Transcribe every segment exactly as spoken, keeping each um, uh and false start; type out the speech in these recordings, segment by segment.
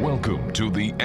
Welcome to the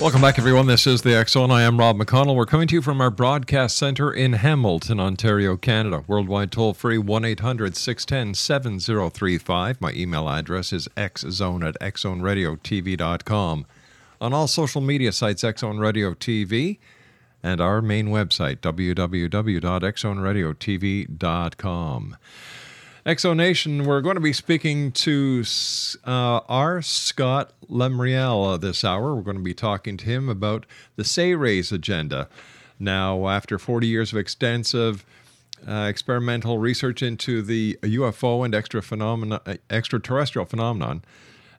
Welcome back, everyone. This is the Exxon. I am Rob McConnell. We're coming to you from our broadcast center in Hamilton, Ontario, Canada. Worldwide toll-free one eight hundred six one zero seven zero three five. My email address is x zone at x zone radio t v dot com. On all social media sites, Exxon Radio T V, and our main website, w w w dot x zone radio t v dot com. Exo Nation, we're going to be speaking to uh, R. Scott Lemriel uh, this hour. We're going to be talking to him about the Seres Agenda. Now, after forty years of extensive uh, experimental research into the U F O and extra phenomena, uh, extraterrestrial phenomenon,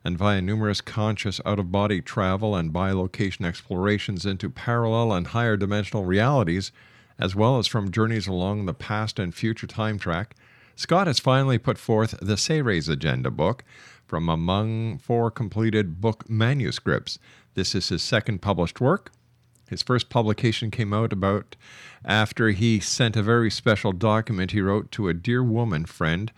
and via numerous conscious out-of-body travel and bilocation explorations into parallel and higher dimensional realities, as well as from journeys along the past and future time track, Scott has finally put forth the Seres Agenda book from among four completed book manuscripts. This is his second published work. His first publication came out about after he sent a very special document he wrote to a dear woman friend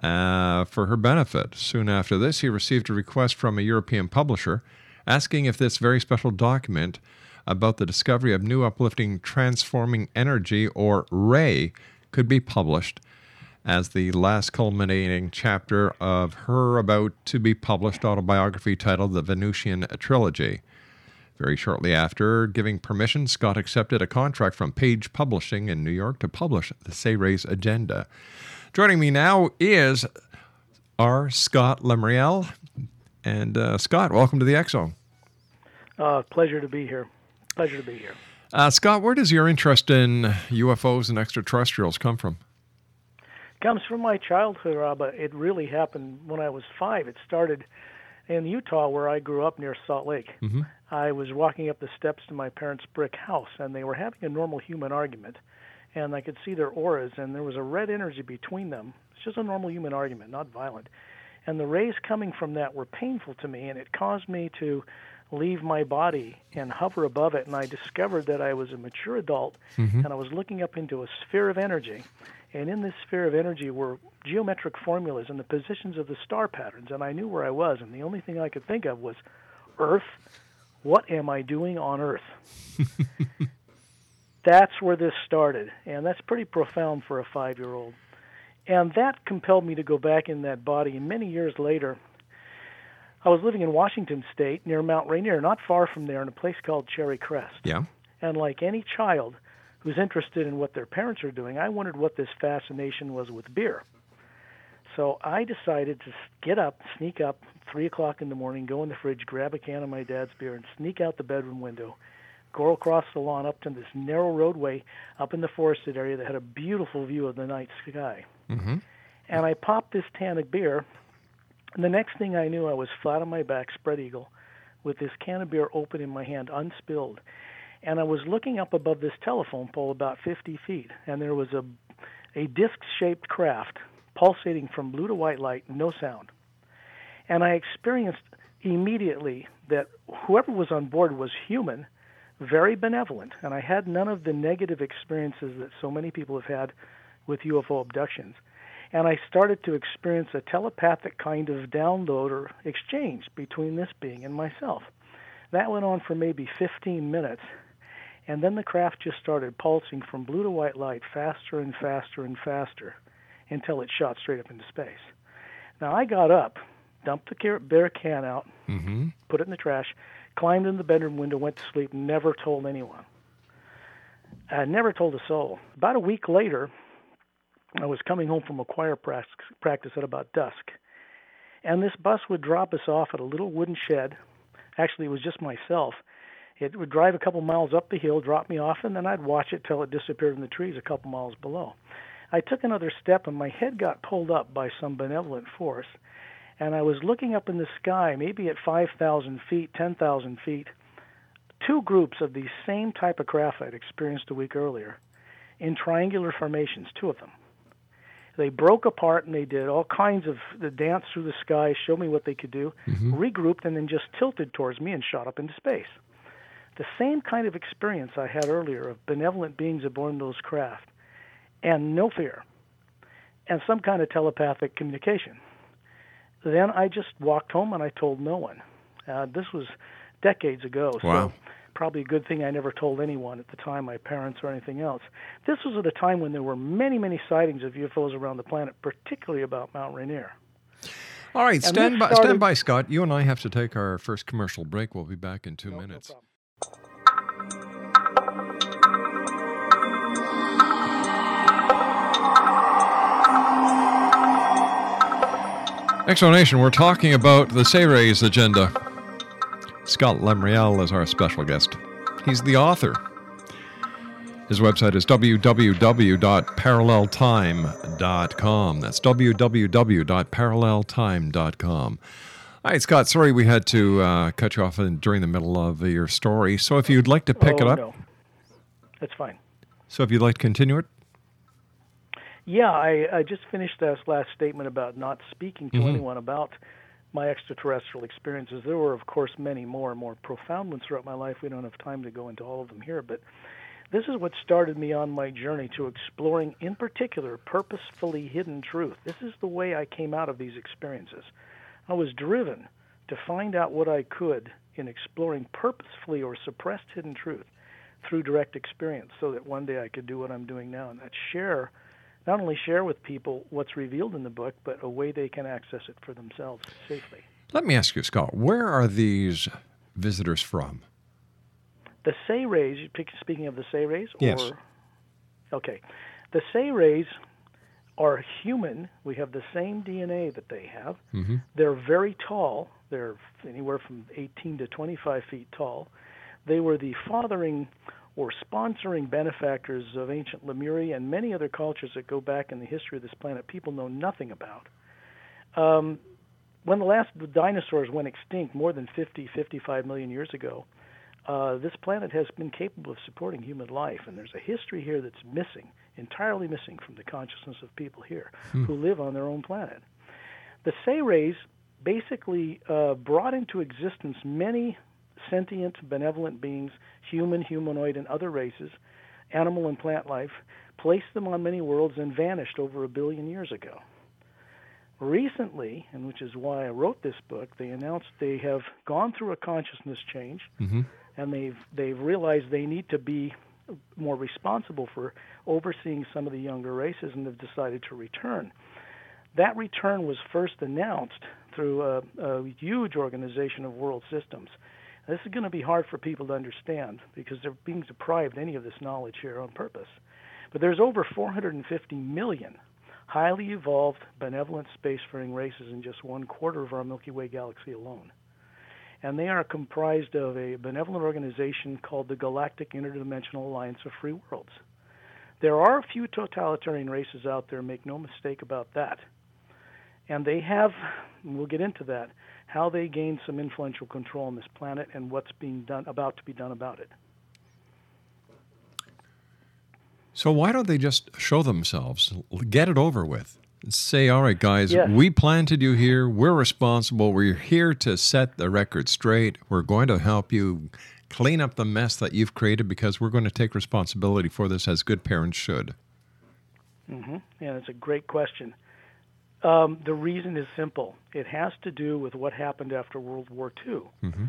uh, for her benefit. Soon after this, he received a request from a European publisher asking if this very special document about the discovery of new uplifting transforming energy, or ray, could be published as the last culminating chapter of her about-to-be-published autobiography titled The Venusian Trilogy. Very shortly after giving permission, Scott accepted a contract from Page Publishing in New York to publish the Seres Agenda. Joining me now is R. Scott Lemriel. And uh, Scott, welcome to the Exxon. Uh, pleasure to be here. Pleasure to be here. Uh, Scott, where does your interest in U F Os and extraterrestrials come from? Comes from my childhood, Rob. It really happened when I was five. It started in Utah, where I grew up near Salt Lake. Mm-hmm. I was walking up the steps to my parents' brick house, and they were having a normal human argument, and I could see their auras, and there was a red energy between them. It's just a normal human argument, not violent. And the rays coming from that were painful to me, and it caused me to leave my body and hover above it, and I discovered that I was a mature adult, mm-hmm. and I was looking up into a sphere of energy. And in this sphere of energy were geometric formulas and the positions of the star patterns. And I knew where I was, and the only thing I could think of was, Earth, what am I doing on Earth? That's where this started, and that's pretty profound for a five-year-old. And that compelled me to go back in that body. And many years later, I was living in Washington State near Mount Rainier, not far from there, in a place called Cherry Crest. Yeah. And like any child who's interested in what their parents are doing, I wondered what this fascination was with beer. So I decided to get up, sneak up, three o'clock in the morning, go in the fridge, grab a can of my dad's beer, and sneak out the bedroom window, go across the lawn up to this narrow roadway up in the forested area that had a beautiful view of the night sky. Mm-hmm. And I popped this can of beer, and the next thing I knew, I was flat on my back, spread eagle, with this can of beer open in my hand, unspilled. And I was looking up above this telephone pole about fifty feet, and there was a, a disc-shaped craft pulsating from blue to white light, no sound. And I experienced immediately that whoever was on board was human, very benevolent, and I had none of the negative experiences that so many people have had with U F O abductions. And I started to experience a telepathic kind of download or exchange between this being and myself. That went on for maybe fifteen minutes, and then the craft just started pulsing from blue to white light faster and faster and faster until it shot straight up into space. Now, I got up, dumped the beer can out, mm-hmm. put it in the trash, climbed in the bedroom window, went to sleep, never told anyone. I never told a soul. About a week later, I was coming home from a choir practice at about dusk, and this bus would drop us off at a little wooden shed. Actually, it was just myself. It would drive a couple miles up the hill, drop me off, and then I'd watch it till it disappeared in the trees a couple miles below. I took another step, and my head got pulled up by some benevolent force, and I was looking up in the sky, maybe at five thousand feet, ten thousand feet, two groups of the same type of craft I'd experienced a week earlier, in triangular formations, two of them. They broke apart, and they did all kinds of the dance through the sky, showed me what they could do, mm-hmm. regrouped, and then just tilted towards me and shot up into space. The same kind of experience I had earlier of benevolent beings aboard those craft, and no fear, and some kind of telepathic communication. Then I just walked home, and I told no one. Uh, this was decades ago, wow. so probably a good thing I never told anyone at the time, my parents or anything else. This was at a time when there were many, many sightings of U F Os around the planet, particularly about Mount Rainier. All right, stand by, started... stand by, Scott. You and I have to take our first commercial break. We'll be back in two no, minutes. No problem. Explanation, we're talking about the Seres Agenda. Scott Lemriel is our special guest. He's the author. His website is w w w dot parallel time dot com. That's w w w dot parallel time dot com. All right, Scott, sorry we had to uh, cut you off in, during the middle of your story. So if you'd like to pick oh, it up. No. That's fine. So if you'd like to continue it. Yeah, I, I just finished this last statement about not speaking to mm-hmm. anyone about my extraterrestrial experiences. There were, of course, many more and more profound ones throughout my life. We don't have time to go into all of them here, but this is what started me on my journey to exploring, in particular, purposefully hidden truth. This is the way I came out of these experiences. I was driven to find out what I could in exploring purposefully or suppressed hidden truth through direct experience so that one day I could do what I'm doing now, and that's share Not only share with people what's revealed in the book, but a way they can access it for themselves safely. Let me ask you, Scott, where are these visitors from? The Seres, speaking of the Seres? Or, yes. Okay. The Seres are human. We have the same D N A that they have. Mm-hmm. They're very tall. They're anywhere from eighteen to twenty-five feet tall. They were the fathering or sponsoring benefactors of ancient Lemuria and many other cultures that go back in the history of this planet people know nothing about. Um, when the last dinosaurs went extinct more than fifty, fifty-five million years ago, uh, this planet has been capable of supporting human life, and there's a history here that's missing, entirely missing from the consciousness of people here hmm. who live on their own planet. The Seres basically uh, brought into existence many sentient, benevolent beings, human, humanoid, and other races, animal and plant life, placed them on many worlds and vanished over a billion years ago. Recently, and which is why I wrote this book, they announced they have gone through a consciousness change, mm-hmm. and they've they've realized they need to be more responsible for overseeing some of the younger races, and they've decided to return. That return was first announced through a, a huge organization of world systems. This is going to be hard for people to understand because they're being deprived any of this knowledge here on purpose. But there's over four hundred fifty million highly evolved benevolent spacefaring races in just one quarter of our Milky Way galaxy alone. And they are comprised of a benevolent organization called the Galactic Interdimensional Alliance of Free Worlds. There are a few totalitarian races out there, make no mistake about that. And they have, and we'll get into that, how they gain some influential control on this planet and what's being done, about to be done about it. So why don't they just show themselves, get it over with, and say, all right, guys, yes. we planted you here, we're responsible, we're here to set the record straight, we're going to help you clean up the mess that you've created because we're going to take responsibility for this as good parents should. Mm-hmm. Yeah, that's a great question. Um, the reason is simple. It has to do with what happened after World War Two mm-hmm.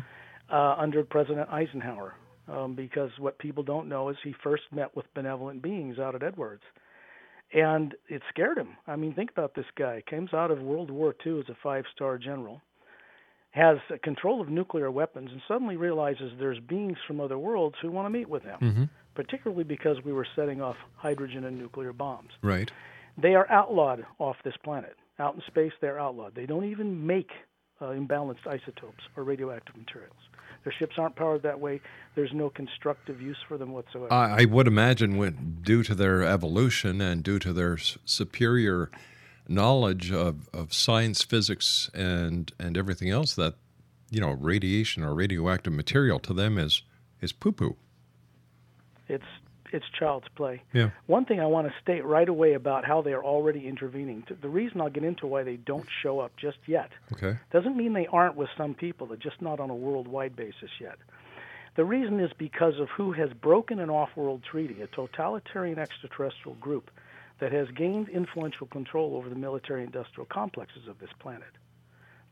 uh, under President Eisenhower. Um, because what people don't know is he first met with benevolent beings out at Edwards. And it scared him. I mean, think about this guy. Comes out of World War Two as a five-star general, has control of nuclear weapons, and suddenly realizes there's beings from other worlds who want to meet with him, mm-hmm. particularly because we were setting off hydrogen and nuclear bombs. Right. They are outlawed off this planet. Out in space, they're outlawed. They don't even make uh, imbalanced isotopes or radioactive materials. Their ships aren't powered that way. There's no constructive use for them whatsoever. I, I would imagine when, due to their evolution and due to their s- superior knowledge of, of science, physics, and and everything else, that, you know, radiation or radioactive material to them is, is poo-poo. It's, it's child's play. Yeah. One thing I want to state right away about how they are already intervening, the reason I'll get into why they don't show up just yet, okay, doesn't mean they aren't with some people, they're just not on a worldwide basis yet. The reason is because of who has broken an off-world treaty, a totalitarian extraterrestrial group that has gained influential control over the military-industrial complexes of this planet.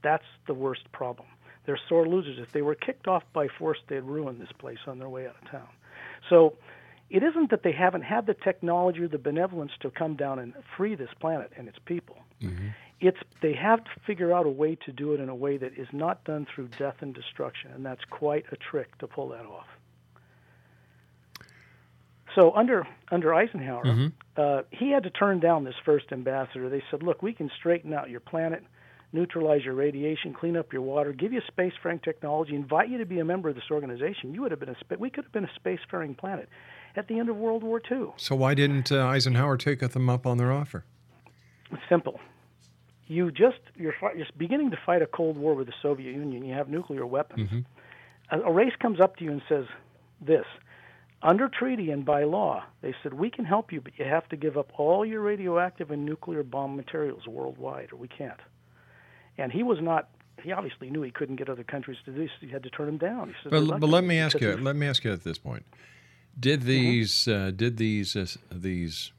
That's the worst problem. They're sore losers. If they were kicked off by force, they'd ruin this place on their way out of town. So it isn't that they haven't had the technology or the benevolence to come down and free this planet and its people. Mm-hmm. It's they have to figure out a way to do it in a way that is not done through death and destruction, and that's quite a trick to pull that off. So under under Eisenhower, mm-hmm. uh, he had to turn down this first ambassador. They said, look, we can straighten out your planet, neutralize your radiation, clean up your water, give you spacefaring technology, invite you to be a member of this organization. You would have been a spa- we could have been a spacefaring planet at the end of World War Two. So why didn't uh, Eisenhower take them up on their offer? It's simple. You just, you're, you're beginning to fight a Cold War with the Soviet Union. You have nuclear weapons. Mm-hmm. A, a race comes up to you and says this. Under treaty and by law, they said, we can help you, but you have to give up all your radioactive and nuclear bomb materials worldwide, or we can't. And he was not... He obviously knew he couldn't get other countries to do this. He had to turn him down. He said, but but let me ask you. Let me ask you at this point. Did these mm-hmm. uh, did these uh, these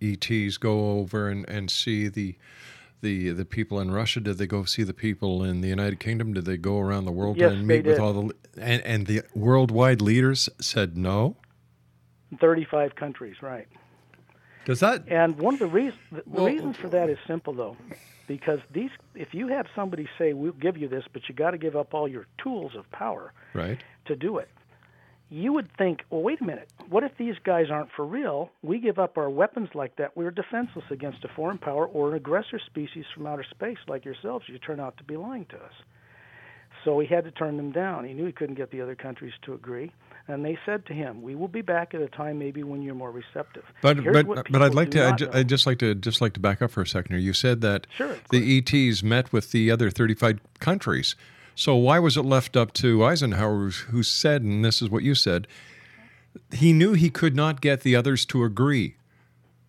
E Ts go over and, and see the the the people in Russia? Did they go see the people in the United Kingdom? Did they go around the world yes, and meet did. with all the and, and the worldwide leaders said no? Thirty-five countries, right? Does that and one of the reasons the well, reason for that is simple though, because these if you have somebody say we'll give you this, but you got to give up all your tools of power, right, to do it. You would think, well, wait a minute, what if these guys aren't for real? We give up our weapons like that, we're defenseless against a foreign power or an aggressor species from outer space like yourselves. You turn out to be lying to us. So he had to turn them down. He knew he couldn't get the other countries to agree. And they said to him, we will be back at a time maybe when you're more receptive. But Here's but but I'd like to I'd, I'd just like to just like to back up for a second here. You said that sure, the E Ts met with the other thirty-five countries. So why was it left up to Eisenhower, who said, and this is what you said, he knew he could not get the others to agree.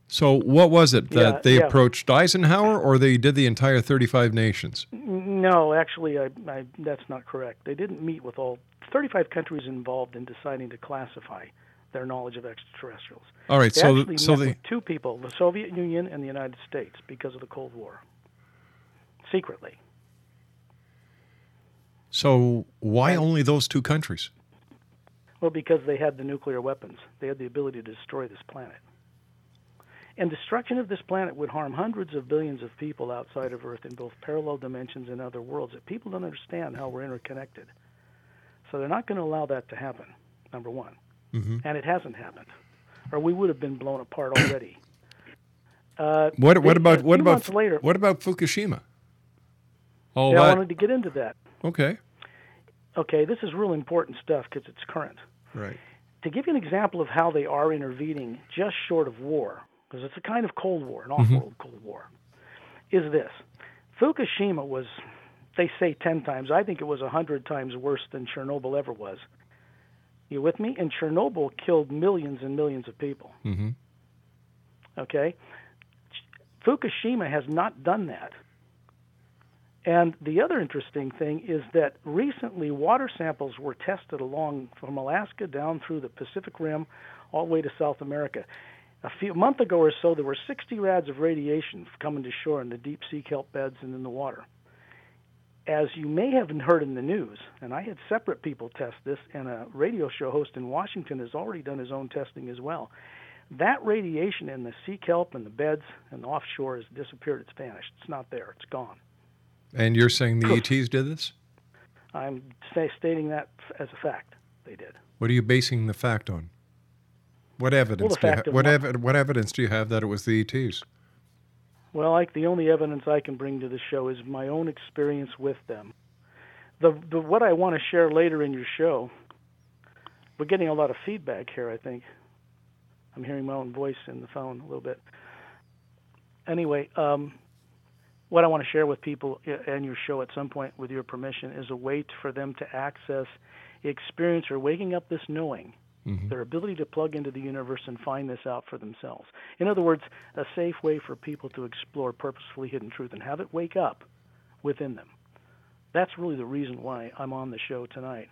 So what was it, that yeah, they yeah. approached Eisenhower, or they did the entire thirty-five nations? No, actually, I, I, that's not correct. They didn't meet with all thirty-five countries involved in deciding to classify their knowledge of extraterrestrials. All right, they so actually so met they... with two people, the Soviet Union and the United States, because of the Cold War, secretly. So why only those two countries? Well, because they had the nuclear weapons. They had the ability to destroy this planet. And destruction of this planet would harm hundreds of billions of people outside of Earth in both parallel dimensions and other worlds. That people don't understand how we're interconnected. So they're not going to allow that to happen, number one. Mm-hmm. And it hasn't happened. Or we would have been blown apart already. Uh, what, what about what about later, what about Fukushima? Oh, yeah, I wanted to get into that. Okay. Okay, this is real important stuff because it's current. Right. To give you an example of how they are intervening just short of war, because it's a kind of Cold War, an off-world mm-hmm. Cold War, is this. Fukushima was, they say ten times, I think it was one hundred times worse than Chernobyl ever was. You with me? And Chernobyl killed millions and millions of people. Mm-hmm. Okay? Fukushima has not done that. And the other interesting thing is that recently water samples were tested along from Alaska down through the Pacific Rim all the way to South America. A few month ago or so, there were sixty rads of radiation coming to shore in the deep sea kelp beds and in the water. As you may have heard in the news, and I had separate people test this, and a radio show host in Washington has already done his own testing as well, that radiation in the sea kelp and the beds and offshore has disappeared. It's vanished. It's not there. It's gone. And you're saying the E Ts did this? I'm st- stating that as a fact. They did. What are you basing the fact on? What evidence? Well, do you ha- what, ev- what evidence do you have that it was the E Ts? Well, like the only evidence I can bring to the show is my own experience with them. The, the what I want to share later in your show. We're getting a lot of feedback here. I think I'm hearing my own voice in the phone a little bit. Anyway. Um, What I want to share with people and your show at some point, with your permission, is a way to, for them to access, experience, or waking up this knowing, mm-hmm. their ability to plug into the universe and find this out for themselves. In other words, a safe way for people to explore purposefully hidden truth and have it wake up within them. That's really the reason why I'm on the show tonight.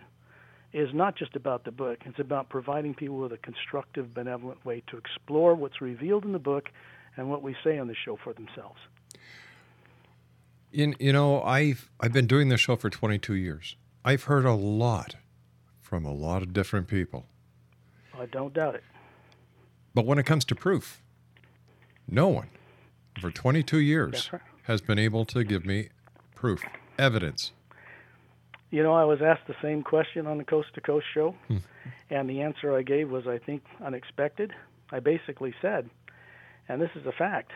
It's not just about the book. It's about providing people with a constructive, benevolent way to explore what's revealed in the book and what we say on the show for themselves. In, you know, I've I've been doing this show for twenty-two years. I've heard a lot from a lot of different people. I don't doubt it. But when it comes to proof, no one for twenty-two years right. has been able to give me proof, evidence. You know, I was asked the same question on the Coast to Coast show, hmm. and the answer I gave was, I think, unexpected. I basically said, and this is a fact,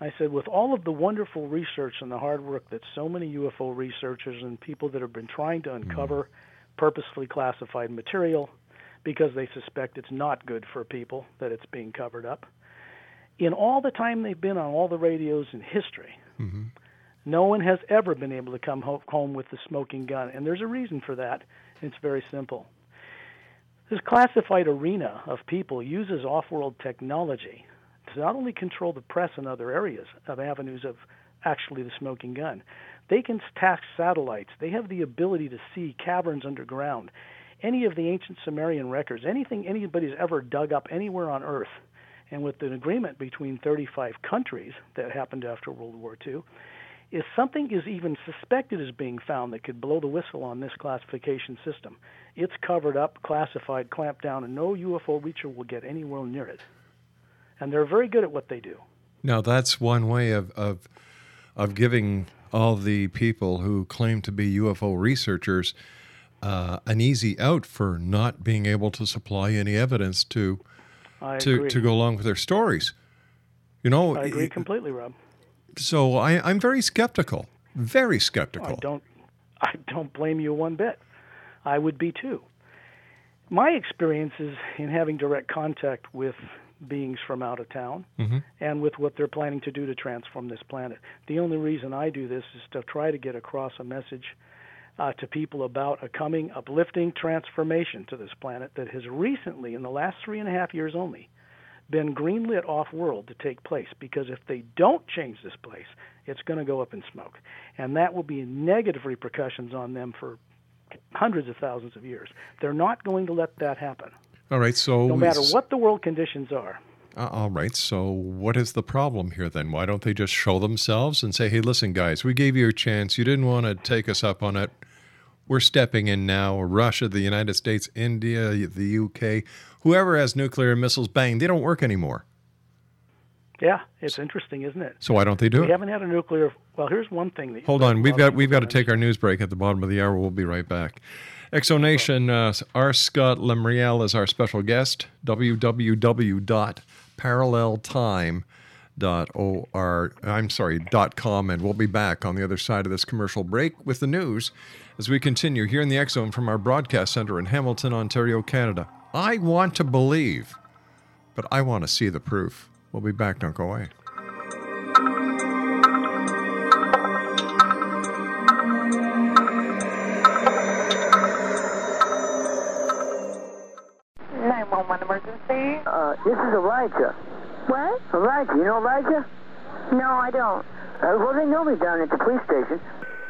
I said, with all of the wonderful research and the hard work that so many U F O researchers and people that have been trying to uncover mm. purposefully classified material because they suspect it's not good for people, that it's being covered up, in all the time they've been on all the radios in history, mm-hmm. no one has ever been able to come home with the smoking gun. And there's a reason for that. It's very simple. This classified arena of people uses off-world technology to not only control the press and other areas of avenues of actually the smoking gun, they can task satellites. They have the ability to see caverns underground, any of the ancient Sumerian records, anything anybody's ever dug up anywhere on Earth. And with an agreement between thirty-five countries that happened after World War Two, if something is even suspected as being found that could blow the whistle on this classification system, it's covered up, classified, clamped down, and no U F O reacher will get anywhere near it. And they're very good at what they do. Now, that's one way of, of of giving all the people who claim to be U F O researchers uh, an easy out for not being able to supply any evidence to to, to go along with their stories. You know, I agree completely, Rob. So I, I'm very skeptical, very skeptical. I don't, I don't blame you one bit. I would be too. My experience is in having direct contact with beings from out of town mm-hmm. and with what they're planning to do to transform this planet. The only reason I do this is to try to get across a message uh, to people about a coming, uplifting transformation to this planet that has recently, in the last three and a half years only, been greenlit off-world to take place, because if they don't change this place, it's going to go up in smoke. And that will be negative repercussions on them for hundreds of thousands of years. They're not going to let that happen. All right, so no matter what the world conditions are. Uh, all right, so what is the problem here then? Why don't they just show themselves and say, hey, listen, guys, we gave you a chance. You didn't want to take us up on it. We're stepping in now. Russia, the United States, India, the U K, whoever has nuclear missiles, bang, they don't work anymore. Yeah, it's interesting, isn't it? So why don't they do we it? We haven't had a nuclear... Well, here's one thing that... Hold on, we've got we've got to take our news break at the bottom of the hour. We'll be right back. Exonation, uh, R. Scott Lemriel is our special guest. w w w dot parallel time dot com, and we'll be back on the other side of this commercial break with the news as we continue here in the X-Zone from our broadcast center in Hamilton, Ontario, Canada. I want to believe, but I want to see the proof. We'll be back. Don't go away. nine one one emergency. Uh, this is Elijah. What? Elijah. You know Elijah? No, I don't. Uh, well, they know me down at the police station.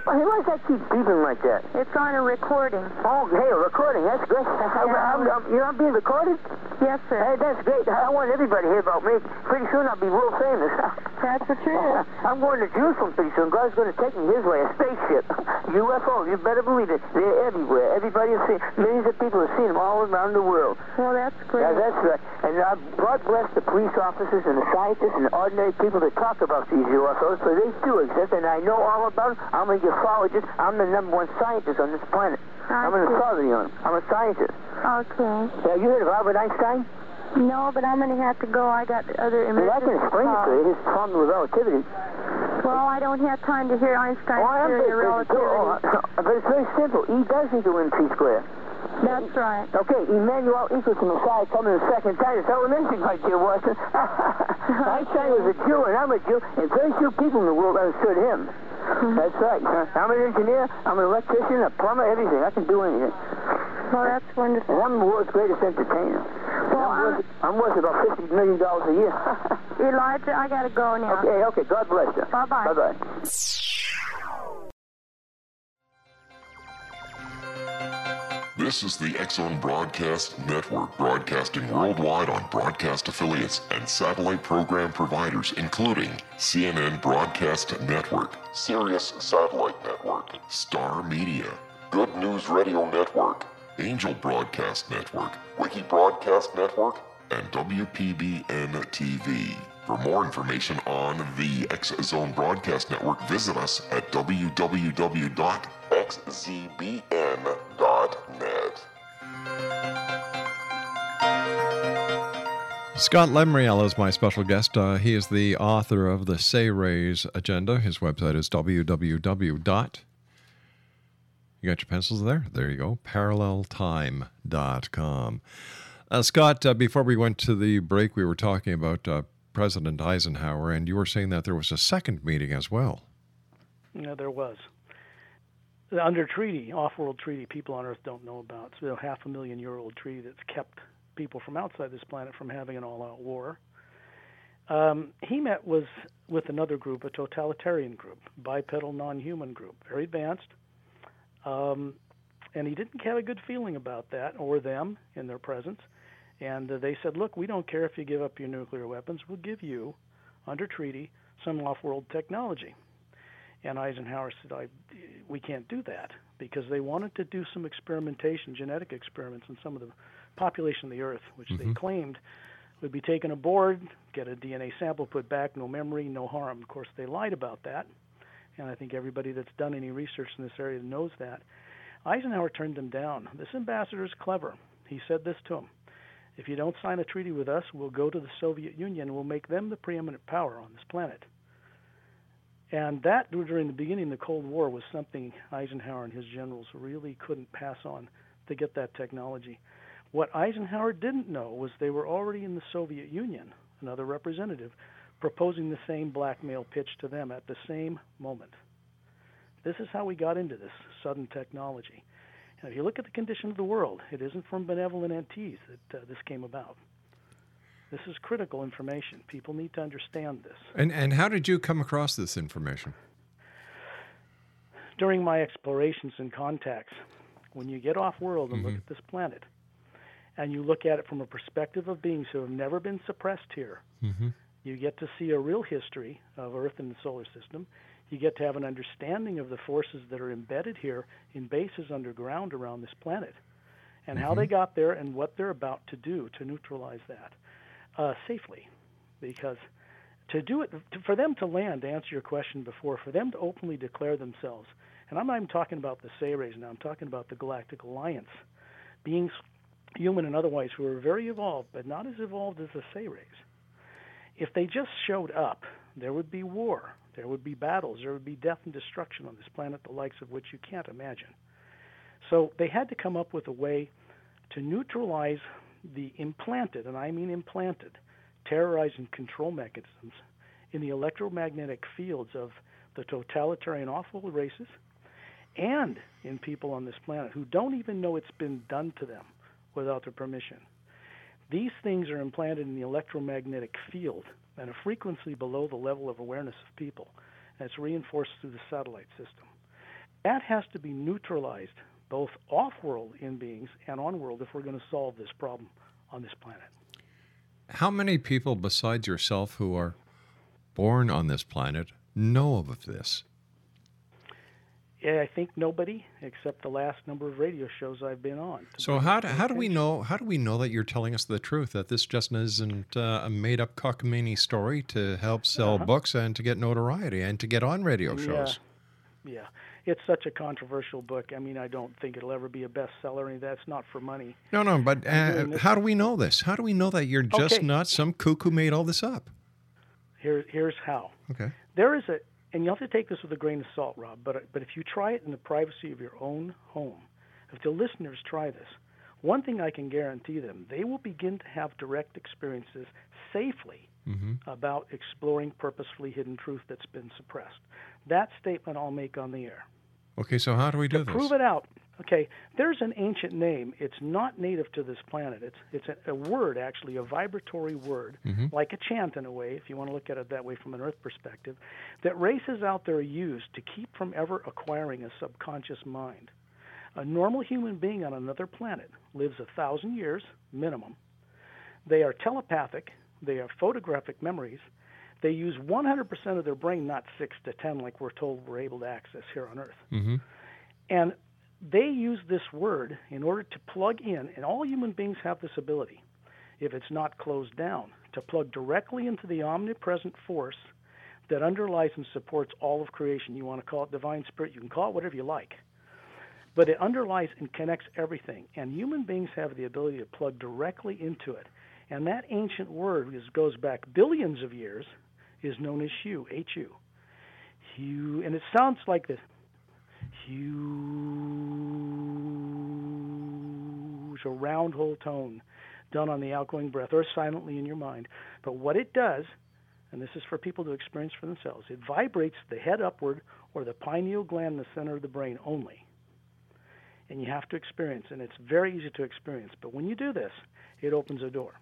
Why does that keep beeping like that? It's on a recording. Oh, hey, a recording. That's great. Yeah. I'm, I'm, I'm, you know, I'm being recorded? Yes, sir. Hey, that's great. I want everybody to hear about me. Pretty soon I'll be real famous. That's the truth. I'm going to Jerusalem pretty soon. God's going to take me his way, a spaceship. U F O, you better believe it. They're everywhere. Everybody has seen millions of people have seen them all around the world. Well, that's great. Yeah, that's right. And uh, God bless the police officers and the scientists and the ordinary people that talk about these U F Os, so they do exist, and I know all about them. I'm a ufologist. I'm the number one scientist on this planet. I I'm an authority on him. I'm a scientist. Okay. Yeah, you heard of Albert Einstein? No, but I'm going to have to go. I got other images. Well, I can explain it to you. His problem with relativity. Well, I don't have time to hear Einstein's oh, theory of relativity. Oh, but it's very simple. E does equal mc squared. That's right. Okay, Emmanuel equals the Messiah coming the second time. It's how amazing, my dear Watson. Einstein was a Jew, and I'm a Jew, and very few people in the world understood him. Mm-hmm. That's right. I'm an engineer, I'm an electrician, a plumber, everything. I can do anything. Well, that's wonderful. And I'm the world's greatest entertainer. Well, I'm, worth, I'm worth about fifty million dollars a year. Elijah, I got to go now. Okay, okay. God bless you. Bye-bye. Bye-bye. This is the Exxon Broadcast Network, broadcasting worldwide on broadcast affiliates and satellite program providers, including C N N Broadcast Network, Sirius Satellite Network, Star Media, Good News Radio Network, Angel Broadcast Network, Wiki Broadcast Network, and W P B N T V. For more information on the X-Zone Broadcast Network, visit us at w w w dot x z b n dot net. Scott Lemriel is my special guest. Uh, he is the author of the Seres Agenda. His website is w w w dot You got your pencils there? There you go. parallel time dot com. Uh, Scott, uh, before we went to the break, we were talking about uh, President Eisenhower, and you were saying that there was a second meeting as well. No, there was. Under treaty, off-world treaty, people on Earth don't know about. So there's a half a million-year-old treaty that's kept people from outside this planet from having an all-out war. Um, he met was with another group, a totalitarian group, bipedal non-human group, very advanced. Um, and he didn't have a good feeling about that or them in their presence. And uh, they said, look, we don't care if you give up your nuclear weapons. We'll give you, under treaty, some off-world technology. And Eisenhower said, I, we can't do that, because they wanted to do some experimentation, genetic experiments in some of the population of the Earth, which mm-hmm. they claimed would be taken aboard, get a D N A sample put back, no memory, no harm. Of course, they lied about that. And I think everybody that's done any research in this area knows that. Eisenhower turned them down. This ambassador is clever. He said this to him: if you don't sign a treaty with us, we'll go to the Soviet Union and we'll make them the preeminent power on this planet. And that, during the beginning of the Cold War, was something Eisenhower and his generals really couldn't pass on to get that technology. What Eisenhower didn't know was they were already in the Soviet Union, another representative, proposing the same blackmail pitch to them at the same moment. This is how we got into this sudden technology. And if you look at the condition of the world, it isn't from benevolent entities that uh, this came about. This is critical information. People need to understand this. And and how did you come across this information? During my explorations and contacts, when you get off-world and mm-hmm. look at this planet, and you look at it from a perspective of beings who have never been suppressed here, mm-hmm. you get to see a real history of Earth and the solar system. You get to have an understanding of the forces that are embedded here in bases underground around this planet and mm-hmm. how they got there and what they're about to do to neutralize that uh, safely. Because to do it, to, for them to land, to answer your question before, for them to openly declare themselves, and I'm not even talking about the Seres now, I'm talking about the Galactic Alliance, beings human and otherwise who are very evolved, but not as evolved as the Seres. If they just showed up, there would be war, there would be battles, there would be death and destruction on this planet, the likes of which you can't imagine. So they had to come up with a way to neutralize the implanted, and I mean implanted, terrorize and control mechanisms in the electromagnetic fields of the totalitarian awful races and in people on this planet who don't even know it's been done to them without their permission. These things are implanted in the electromagnetic field at a frequency below the level of awareness of people, and it's reinforced through the satellite system. That has to be neutralized, both off-world in beings and on-world, if we're going to solve this problem on this planet. How many people besides yourself who are born on this planet know of this? I think nobody, except the last number of radio shows I've been on. So how do, how do we know? How do we know that you're telling us the truth? That this just isn't uh, a made-up cockamamie story to help sell uh-huh. books and to get notoriety and to get on radio shows? Yeah. yeah, it's such a controversial book. I mean, I don't think it'll ever be a bestseller. And that's not for money. No, no. But uh, how do we know this? How do we know that you're just okay. not some cuckoo made all this up? Here, here's how. Okay. There is a. And you'll have to take this with a grain of salt, Rob, but but if you try it in the privacy of your own home, if the listeners try this, one thing I can guarantee them, they will begin to have direct experiences safely mm-hmm. about exploring purposefully hidden truth that's been suppressed. That statement I'll make on the air. Okay, so how do we do to this? Prove it out. Okay, there's an ancient name. It's not native to this planet. It's it's a, a word, actually, a vibratory word, mm-hmm. like a chant in a way, if you want to look at it that way from an Earth perspective, that races out there use to keep from ever acquiring a subconscious mind. A normal human being on another planet lives a thousand years, minimum. They are telepathic. They have photographic memories. They use one hundred percent of their brain, not six to ten like we're told we're able to access here on Earth. Mm-hmm. And they use this word in order to plug in, and all human beings have this ability, if it's not closed down, to plug directly into the omnipresent force that underlies and supports all of creation. You want to call it divine spirit, you can call it whatever you like. But it underlies and connects everything, and human beings have the ability to plug directly into it. And that ancient word, which goes back billions of years, is known as H U, H U. H U, and it sounds like this. Huge, a round whole tone done on the outgoing breath or silently in your mind. But what it does, and this is for people to experience for themselves, it vibrates the head upward or the pineal gland in the center of the brain only. And you have to experience, and it's very easy to experience. But when you do this, it opens a door.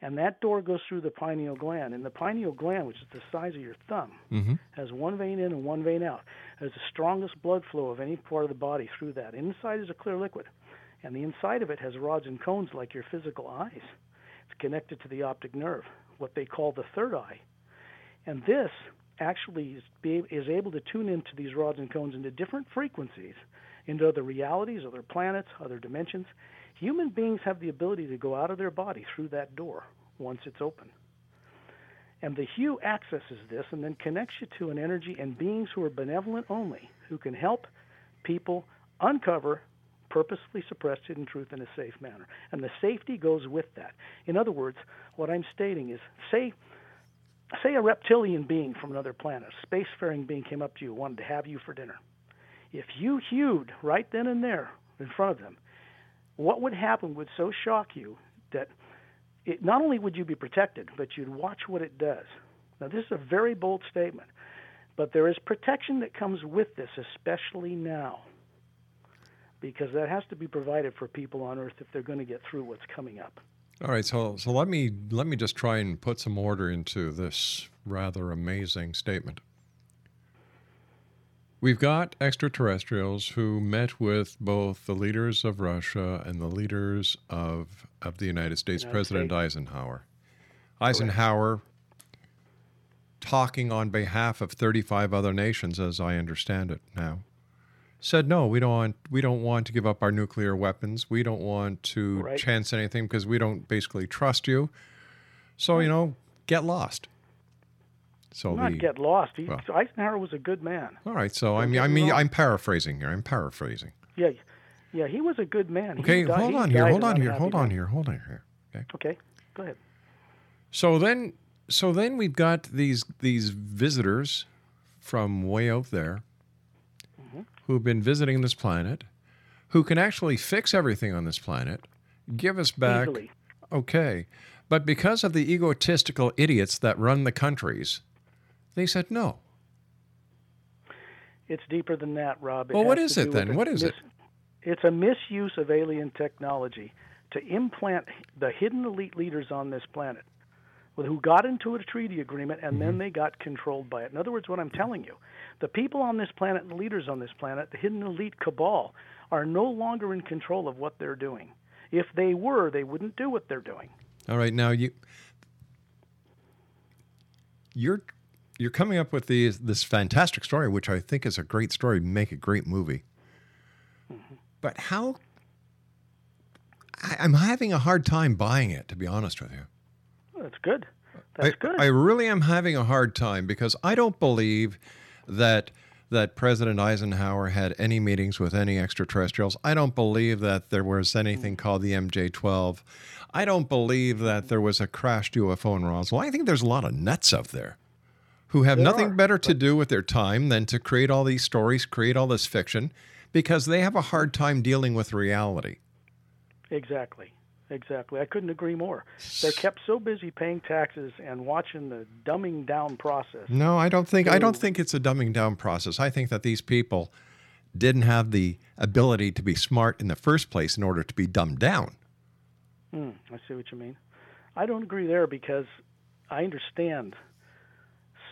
And that door goes through the pineal gland. And the pineal gland, which is the size of your thumb, mm-hmm. has one vein in and one vein out. There's the strongest blood flow of any part of the body through that. Inside is a clear liquid. And the inside of it has rods and cones like your physical eyes. It's connected to the optic nerve, what they call the third eye. And this actually is, be, is able to tune into these rods and cones into different frequencies, into other realities, other planets, other dimensions. Human beings have the ability to go out of their body through that door once it's open. And the H U accesses this and then connects you to an energy and beings who are benevolent only, who can help people uncover purposely suppressed hidden truth in a safe manner. And the safety goes with that. In other words, what I'm stating is, say, say a reptilian being from another planet, a spacefaring being came up to you, wanted to have you for dinner. If you hewed right then and there in front of them, what would happen would so shock you that it, not only would you be protected, but you'd watch what it does. Now, this is a very bold statement, but there is protection that comes with this, especially now, because that has to be provided for people on Earth if they're going to get through what's coming up. All right, so so let me let me just try and put some order into this rather amazing statement. We've got extraterrestrials who met with both the leaders of Russia and the leaders of, of the United States, United President States. Eisenhower. Eisenhower Correct. Talking on behalf of thirty-five other nations, as I understand it now, said, no, we don't want, we don't want to give up our nuclear weapons. We don't want to right. chance anything because we don't basically trust you. So, you know, get lost. So not the, get lost. He, well, Eisenhower was a good man. All right, so I mean, I mean, I'm paraphrasing here. I'm paraphrasing. Yeah, yeah, he was a good man. Okay, died, hold on here, hold on here, hold on here, hold on here. Okay. Okay, go ahead. So then, so then we've got these these visitors from way out there, mm-hmm, who've been visiting this planet, who can actually fix everything on this planet, give us back. Easily. Okay. But because of the egotistical idiots that run the countries, they said no. It's deeper than that, Rob. It well, what is it then? What is mis- it? It's a misuse of alien technology to implant the hidden elite leaders on this planet who got into a treaty agreement and mm-hmm. then they got controlled by it. In other words, what I'm telling you, the people on this planet and the leaders on this planet, the hidden elite cabal, are no longer in control of what they're doing. If they were, they wouldn't do what they're doing. All right, now you you're you're coming up with these this fantastic story, which I think is a great story, make a great movie. Mm-hmm. But how I, I'm having a hard time buying it, to be honest with you. Well, that's good. That's I, good. I really am having a hard time because I don't believe that that President Eisenhower had any meetings with any extraterrestrials. I don't believe that there was anything called the M J twelve. I don't believe that there was a crashed U F O in Roswell. I think there's a lot of nuts out there who have there nothing are, better to do with their time than to create all these stories, create all this fiction, because they have a hard time dealing with reality. Exactly. Exactly. I couldn't agree more. They're kept so busy paying taxes and watching the dumbing down process. No, I don't think I don't think it's a dumbing down process. I think that these people didn't have the ability to be smart in the first place in order to be dumbed down. Mm, I see what you mean. I don't agree there because I understand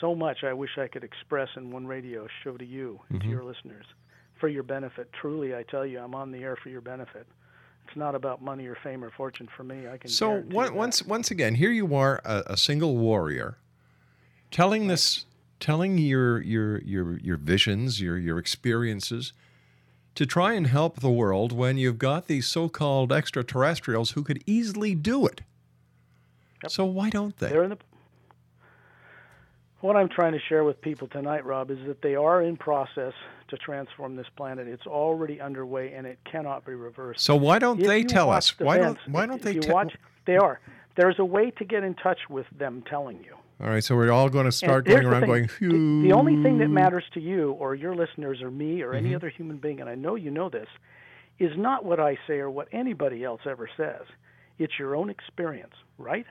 so much I wish I could express in one radio show to you and mm-hmm. to your listeners for your benefit. Truly, I tell you, I'm on the air for your benefit. It's not about money or fame or fortune for me. I can. So one, once, once again, here you are, a, a single warrior, telling right. this, telling your your your your visions, your your experiences, to try and help the world when you've got these so-called extraterrestrials who could easily do it. Yep. So why don't they? They're in the. What I'm trying to share with people tonight, Rob, is that they are in process to transform this planet. It's already underway, and it cannot be reversed. So why don't if they tell us? The why fans, don't Why don't they tell? They are. There's a way to get in touch with them telling you. All right, so we're all going to start and going around going, phew. The only thing that matters to you or your listeners or me or mm-hmm. any other human being, and I know you know this, is not what I say or what anybody else ever says. It's your own experience, right?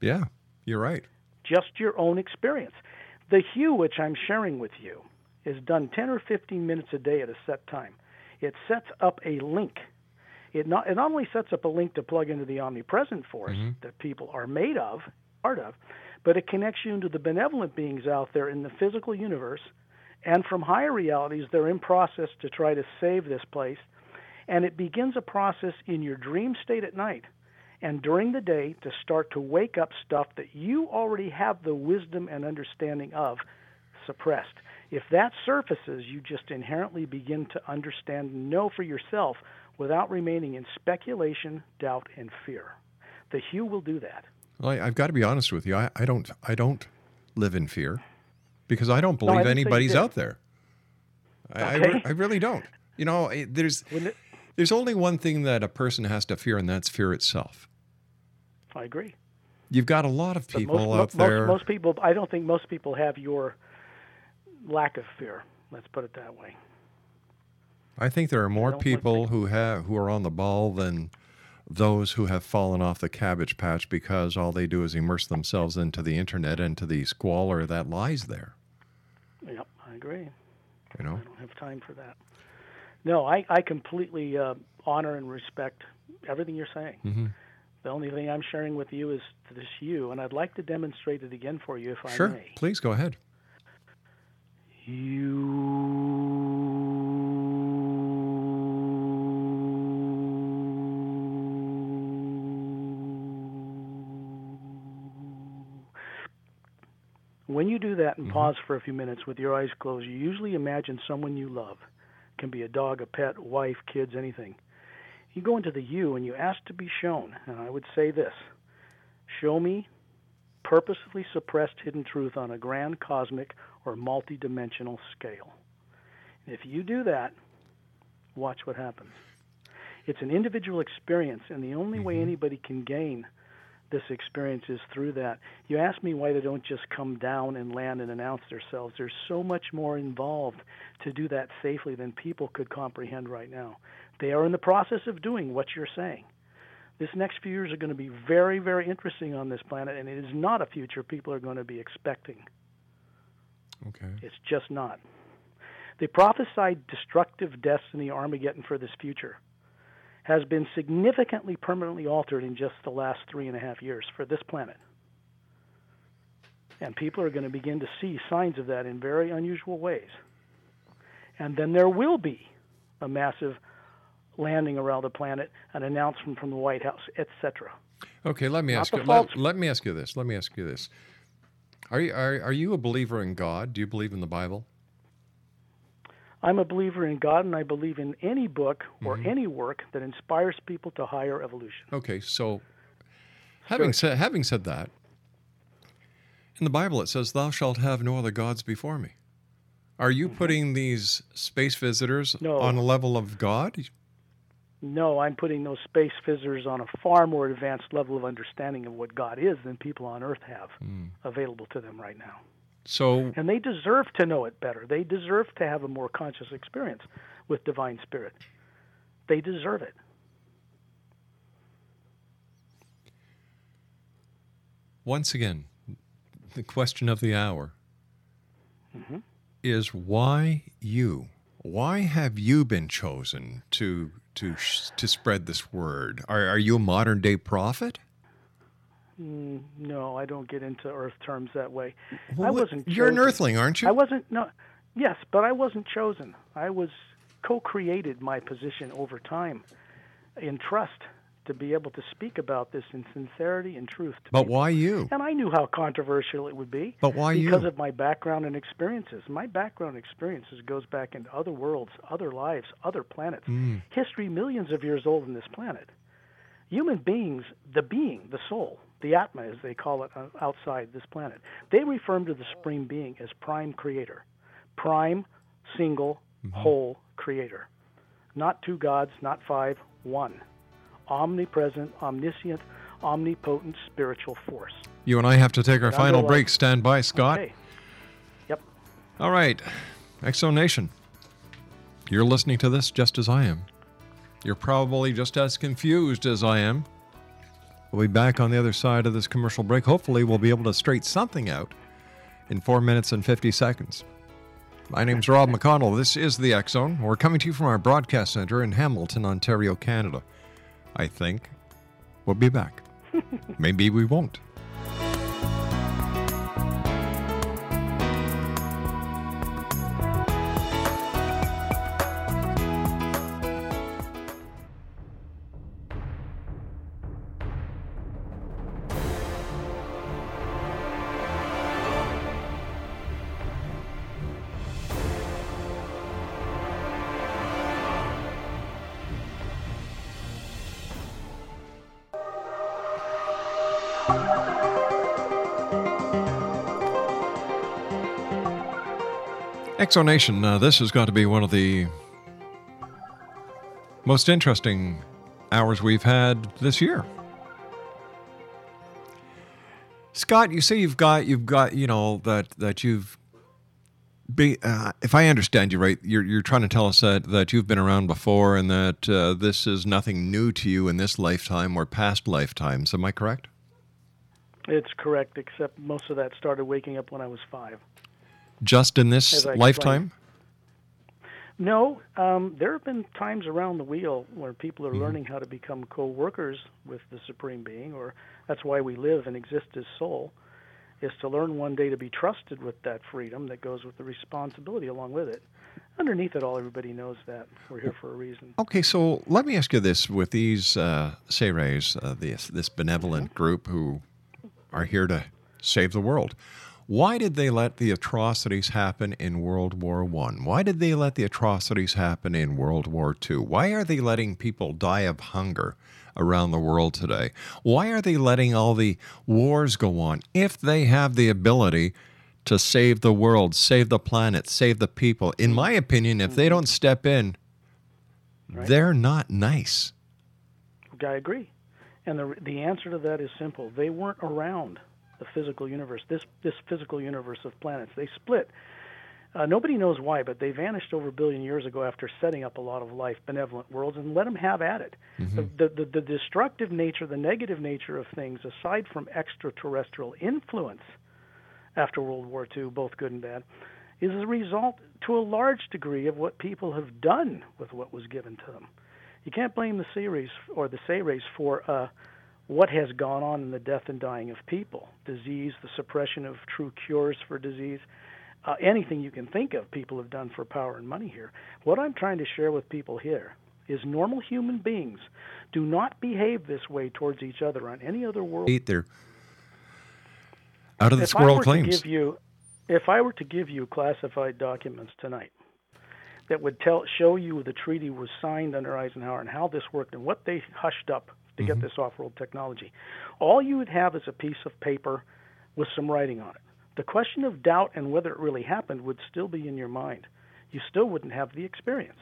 Yeah, you're right. Just your own experience. The H U, which I'm sharing with you, is done ten or fifteen minutes a day at a set time. It sets up a link. It not, it not only sets up a link to plug into the omnipresent force mm-hmm. that people are made of, part of, but it connects you into the benevolent beings out there in the physical universe, and from higher realities, they're in process to try to save this place. And it begins a process in your dream state at night and during the day to start to wake up stuff that you already have the wisdom and understanding of suppressed. If that surfaces, you just inherently begin to understand and know for yourself without remaining in speculation, doubt, and fear. The H U will do that. Well, I, I've got to be honest with you. I, I don't I don't live in fear because I don't believe no, I anybody's out there. I, okay. I, re- I really don't. You know, it, there's it, there's only one thing that a person has to fear, and that's fear itself. I agree. You've got a lot of people most, out most, there. Most people, I don't think most people have your lack of fear. Let's put it that way. I think there are more people who have who are on the ball than those who have fallen off the cabbage patch because all they do is immerse themselves into the internet and to the squalor that lies there. Yep, I agree. You know, I don't have time for that. No, I, I completely uh, honor and respect everything you're saying. Mm-hmm. The only thing I'm sharing with you is this you, and I'd like to demonstrate it again for you if I may. Sure, please go ahead. You... When you do that and mm-hmm. pause for a few minutes with your eyes closed, you usually imagine someone you love. It can be a dog, a pet, wife, kids, anything. You go into the you and you ask to be shown, and I would say this, show me purposefully suppressed hidden truth on a grand cosmic or multidimensional scale. And if you do that, watch what happens. It's an individual experience, and the only mm-hmm. way anybody can gain this experience is through that. You ask me why they don't just come down and land and announce themselves. There's so much more involved to do that safely than people could comprehend right now. They are in the process of doing what you're saying. This next few years are going to be very, very interesting on this planet, and it is not a future people are going to be expecting. Okay. It's just not. They prophesied destructive destiny, Armageddon for this future, has been significantly permanently altered in just the last three and a half years for this planet. And people are going to begin to see signs of that in very unusual ways. And then there will be a massive landing around the planet, an announcement from the White House, et cetera. Okay, let me Not ask you. Let, let me ask you this. Let me ask you this. Are you are are you a believer in God? Do you believe in the Bible? I'm a believer in God, and I believe in any book or mm-hmm. any work that inspires people to higher evolution. Okay, so having sure. said having said that, in the Bible it says, "Thou shalt have no other gods before me." Are you mm-hmm. putting these space visitors no. on a level of God? No, I'm putting those space visitors on a far more advanced level of understanding of what God is than people on Earth have mm. available to them right now. So, and they deserve to know it better. They deserve to have a more conscious experience with Divine Spirit. They deserve it. Once again, the question of the hour mm-hmm. is why you? Why have you been chosen to to to spread this word? Are are you a modern day prophet? Mm, no, I don't get into Earth terms that way. Well, I wasn't. You're chosen. An Earthling, aren't you? I wasn't. No, yes, but I wasn't chosen. I was co-created my position over time in trust to be able to speak about this in sincerity and truth. To but people. Why you? And I knew how controversial it would be. But why because you? Because of my background and experiences. My background and experiences goes back into other worlds, other lives, other planets. Mm. History millions of years old on this planet. Human beings, the being, the soul, the Atma as they call it outside this planet, they refer to the Supreme Being as prime creator, prime, single, mm-hmm. whole creator. Not two gods, not five, one. Omnipresent, omniscient, omnipotent spiritual force. You and I have to take our final break. Stand by, Scott. Okay. Yep. All right. X-Zone Nation, you're listening to this just as I am. You're probably just as confused as I am. We'll be back on the other side of this commercial break. Hopefully, we'll be able to straighten something out in four minutes and fifty seconds. My name's Rob McConnell. This is the X-Zone. We're coming to you from our broadcast center in Hamilton, Ontario, Canada. I think we'll be back. Maybe we won't. X-Zone Nation, uh, this has got to be one of the most interesting hours we've had this year. Scott, you say you've got, you've got, you know, that that you've, be, uh, if I understand you right, you're you're trying to tell us that, that you've been around before and that uh, this is nothing new to you in this lifetime or past lifetimes. Am I correct? It's correct, except most of that started waking up when I was five. Just in this lifetime? No. Um, there have been times around the wheel where people are mm-hmm. learning how to become co-workers with the Supreme Being, or that's why we live and exist as soul, is to learn one day to be trusted with that freedom that goes with the responsibility along with it. Underneath it all, everybody knows that. We're here for a reason. Okay, so let me ask you this. With these uh, Seres, uh, this, this benevolent mm-hmm. group who are here to save the world, why did they let the atrocities happen in World War One? Why did they let the atrocities happen in World War Two? Why are they letting people die of hunger around the world today. Why are they letting all the wars go on if they have the ability to save the world, save the planet, save the people? In my opinion, if they don't step in, right, they're not nice. I agree. And the the answer to that is simple. They weren't around the physical universe, this this physical universe of planets. They split. Uh, nobody knows why, but they vanished over a billion years ago after setting up a lot of life, benevolent worlds, and let them have at it. Mm-hmm. The, the, the, the destructive nature, the negative nature of things, aside from extraterrestrial influence after World War Two, both good and bad, is a result to a large degree of what people have done with what was given to them. You can't blame the Seres or the Seres for uh, what has gone on in the death and dying of people, disease, the suppression of true cures for disease, uh, anything you can think of people have done for power and money here. What I'm trying to share with people here is normal human beings do not behave this way towards each other on any other world. Eat their out of the if squirrel claims. Give you, if I were to give you classified documents tonight that would tell, show you the treaty was signed under Eisenhower and how this worked and what they hushed up to get mm-hmm. this off-world technology, all you would have is a piece of paper with some writing on it. The question of doubt and whether it really happened would still be in your mind. You still wouldn't have the experience.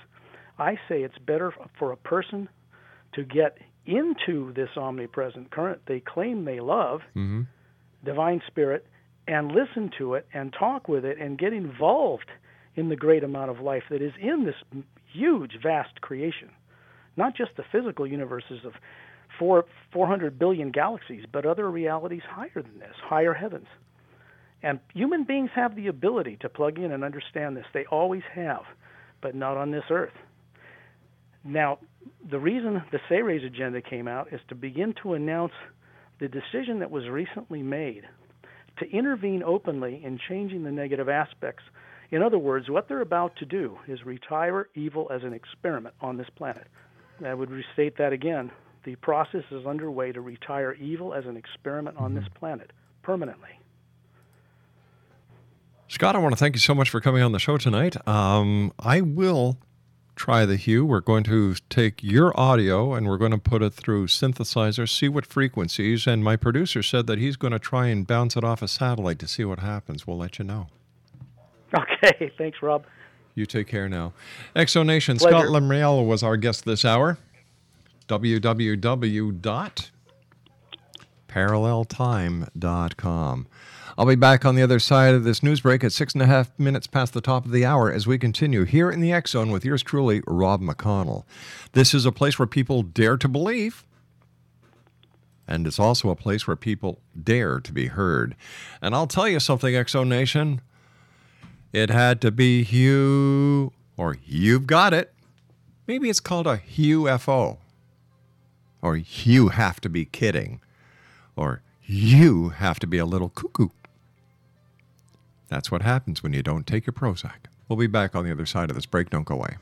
I say it's better for a person to get into this omnipresent current they claim they love, mm-hmm. divine spirit, and listen to it and talk with it and get involved in the great amount of life that is in this huge, vast creation. Not just the physical universes of four, four hundred billion galaxies, but other realities higher than this, higher heavens. And human beings have the ability to plug in and understand this. They always have, but not on this earth. Now, the reason the Seres Agenda came out is to begin to announce the decision that was recently made to intervene openly in changing the negative aspects. In other words, what they're about to do is retire evil as an experiment on this planet. I would restate that again. The process is underway to retire evil as an experiment on mm-hmm. this planet permanently. Scott, I want to thank you so much for coming on the show tonight. Um, I will try the H U. We're going to take your audio and we're going to put it through synthesizers, see what frequencies, and my producer said that he's going to try and bounce it off a satellite to see what happens. We'll let you know. Okay, thanks, Rob. You take care now. X O Nation, Scott Lemriel was our guest this hour. w w w dot parallel time dot com. I'll be back on the other side of this news break at six and a half minutes past the top of the hour as we continue here in the X-Zone with yours truly, Rob McConnell. This is a place where people dare to believe, and it's also a place where people dare to be heard. And I'll tell you something, X-Zone Nation. It had to be H U, or you've got it. Maybe it's called a H U F O, or you have to be kidding, or you have to be a little cuckoo. That's what happens when you don't take your Prozac. We'll be back on the other side of this break. Don't go away.